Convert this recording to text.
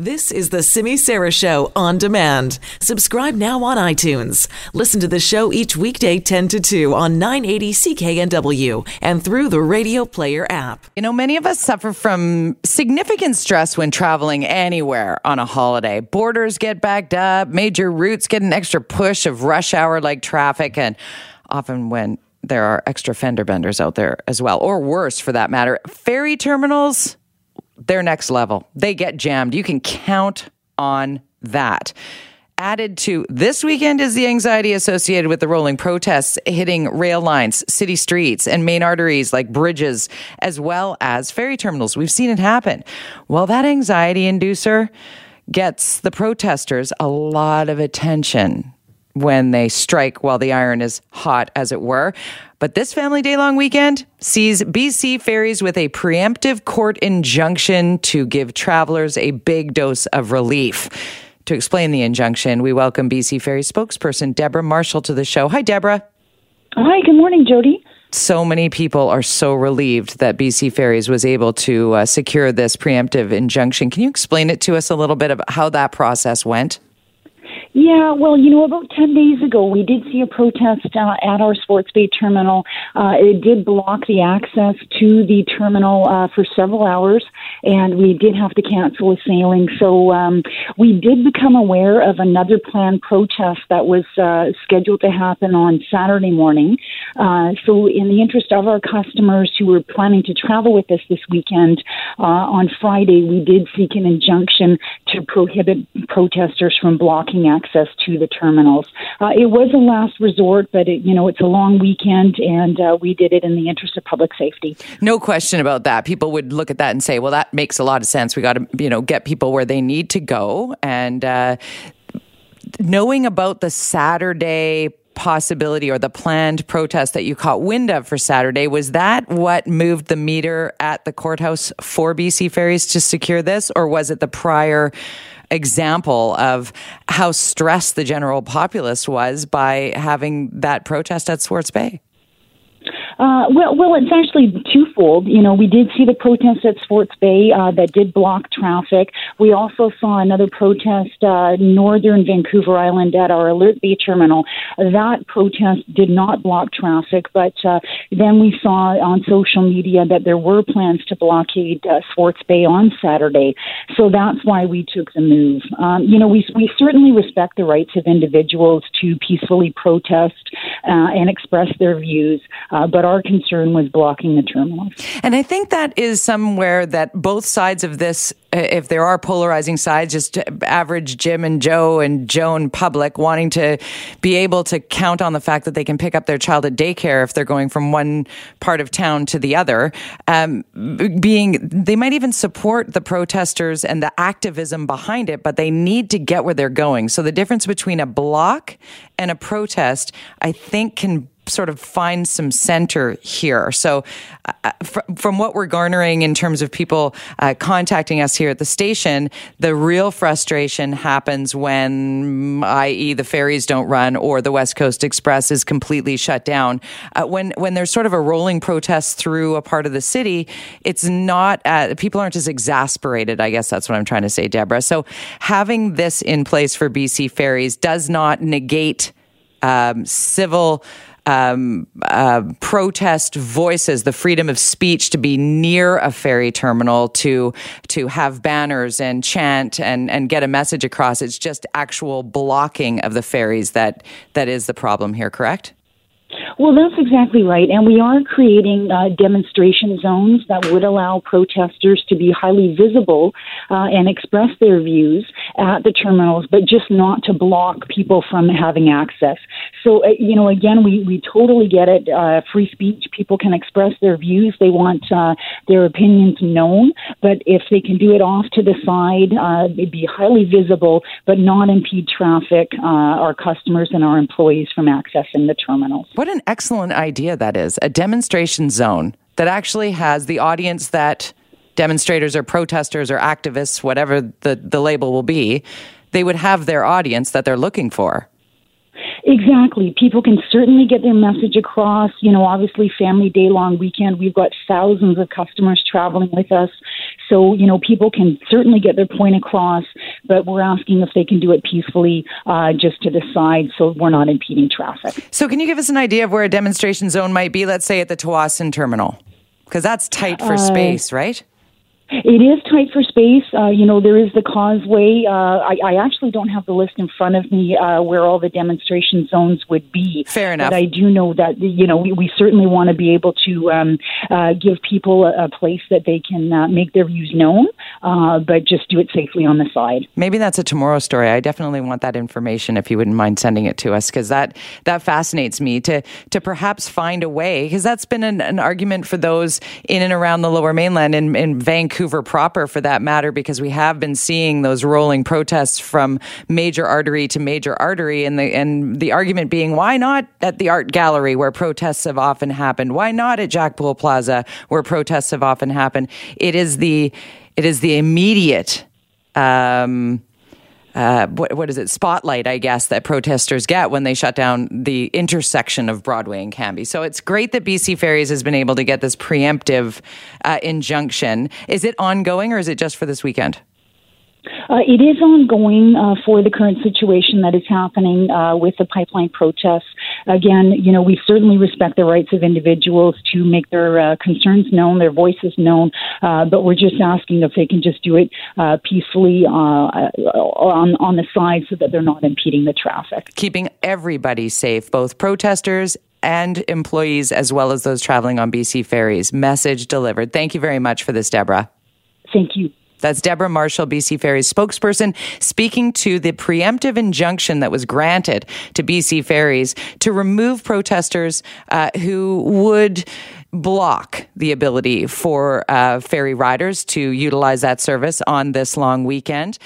This is the Simi Sara Show on demand. Subscribe now on iTunes. Listen to the show each weekday 10 to 2 on 980 CKNW and through the Radio Player app. You know, many of us suffer from significant stress when traveling anywhere on a holiday. Borders get backed up, major routes get an extra push of rush hour-like traffic, and often when there are extra fender benders out there as well, or worse for that matter. Ferry terminals, they're next level. They get jammed. You can count on that. Added to this weekend is the anxiety associated with the rolling protests hitting rail lines, city streets, and main arteries like bridges, as well as ferry terminals. We've seen it happen. Well, that anxiety inducer gets the protesters a lot of attention when they strike while the iron is hot, as it were. But this family day-long weekend sees BC Ferries with a preemptive court injunction to give travelers a big dose of relief. To explain the injunction, we welcome BC Ferries spokesperson Deborah Marshall to the show. Hi, Deborah. Hi, good morning, Jody. So many people are so relieved that BC Ferries was able to secure this preemptive injunction. Can you explain it to us a little bit about how that process went? Yeah, well, you know, about 10 days ago, we did see a protest at our Swartz Bay terminal. It did block the access to the terminal for several hours, and we did have to cancel a sailing. So we did become aware of another planned protest that was scheduled to happen on Saturday morning. So in the interest of our customers who were planning to travel with us this weekend, on Friday, we did seek an injunction to prohibit protesters from blocking access to the terminals. It was a last resort, but it's a long weekend, and we did it in the interest of public safety. No question about that. People would look at that and say, well, that makes a lot of sense. We got to, get people where they need to go. And knowing about the Saturday possibility or the planned protest that you caught wind of for Saturday, was that what moved the meter at the courthouse for BC Ferries to secure this, or was it the prior example of how stressed the general populace was by having that protest at Swartz Bay? Well, it's actually twofold. You know, we did see the protest at Swartz Bay that did block traffic. We also saw another protest northern Vancouver Island at our Alert Bay terminal. That protest did not block traffic, but then we saw on social media that there were plans to blockade Swartz Bay on Saturday. So that's why we took the move. We certainly respect the rights of individuals to peacefully protest and express their views, but our concern was blocking the terminal. And I think that is somewhere that both sides of this, if there are polarizing sides, just average Jim and Joe and Joan public wanting to be able to count on the fact that they can pick up their child at daycare if they're going from one part of town to the other, they might even support the protesters and the activism behind it, but they need to get where they're going. So the difference between a block and a protest, I think, can sort of find some center here. So from what we're garnering in terms of people contacting us here at the station, the real frustration happens when, i.e. the ferries don't run or the West Coast Express is completely shut down. When there's sort of a rolling protest through a part of the city, it's not, people aren't as exasperated, I guess that's what I'm trying to say, Deborah. So having this in place for BC Ferries does not negate civil protest voices, the freedom of speech to be near a ferry terminal, to have banners and chant and get a message across. It's just actual blocking of the ferries that is the problem here, correct? Well, that's exactly right. And we are creating demonstration zones that would allow protesters to be highly visible and express their views at the terminals, but just not to block people from having access. So, again, we totally get it. Free speech, people can express their views. They want their opinions known. But if they can do it off to the side, they'd be highly visible, but not impede traffic, our customers and our employees from accessing the terminals. What an excellent idea that is, a demonstration zone that actually has the audience that demonstrators or protesters or activists, whatever the label will be, they would have their audience that they're looking for. Exactly. People can certainly get their message across. Obviously, family day-long weekend, we've got thousands of customers traveling with us. So, you know, people can certainly get their point across, but we're asking if they can do it peacefully, just to the side, so we're not impeding traffic. So can you give us an idea of where a demonstration zone might be, let's say at the Tsawwassen Terminal? Because that's tight for space, right? It is tight for space. You know, there is the causeway. I actually don't have the list in front of me where all the demonstration zones would be. Fair enough. But I do know that, you know, we certainly want to be able to give people a place that they can make their views known, but just do it safely on the side. Maybe that's a tomorrow story. I definitely want that information if you wouldn't mind sending it to us, because that fascinates me to perhaps find a way, because that's been an argument for those in and around the Lower Mainland in Vancouver proper, for that matter, because we have been seeing those rolling protests from major artery to major artery, and the argument being, why not at the art gallery where protests have often happened? Why not at Jackpool Plaza where protests have often happened? It is the immediate spotlight, I guess, that protesters get when they shut down the intersection of Broadway and Cambie. So it's great that BC Ferries has been able to get this preemptive injunction. Is it ongoing, or is it just for this weekend? It is ongoing for the current situation that is happening with the pipeline protests. Again, you know, we certainly respect the rights of individuals to make their concerns known, their voices known, but we're just asking if they can just do it peacefully on the side, so that they're not impeding the traffic. Keeping everybody safe, both protesters and employees, as well as those traveling on BC Ferries. Message delivered. Thank you very much for this, Deborah. Thank you. That's Deborah Marshall, BC Ferries spokesperson, speaking to the preemptive injunction that was granted to BC Ferries to remove protesters who would block the ability for ferry riders to utilize that service on this long weekend.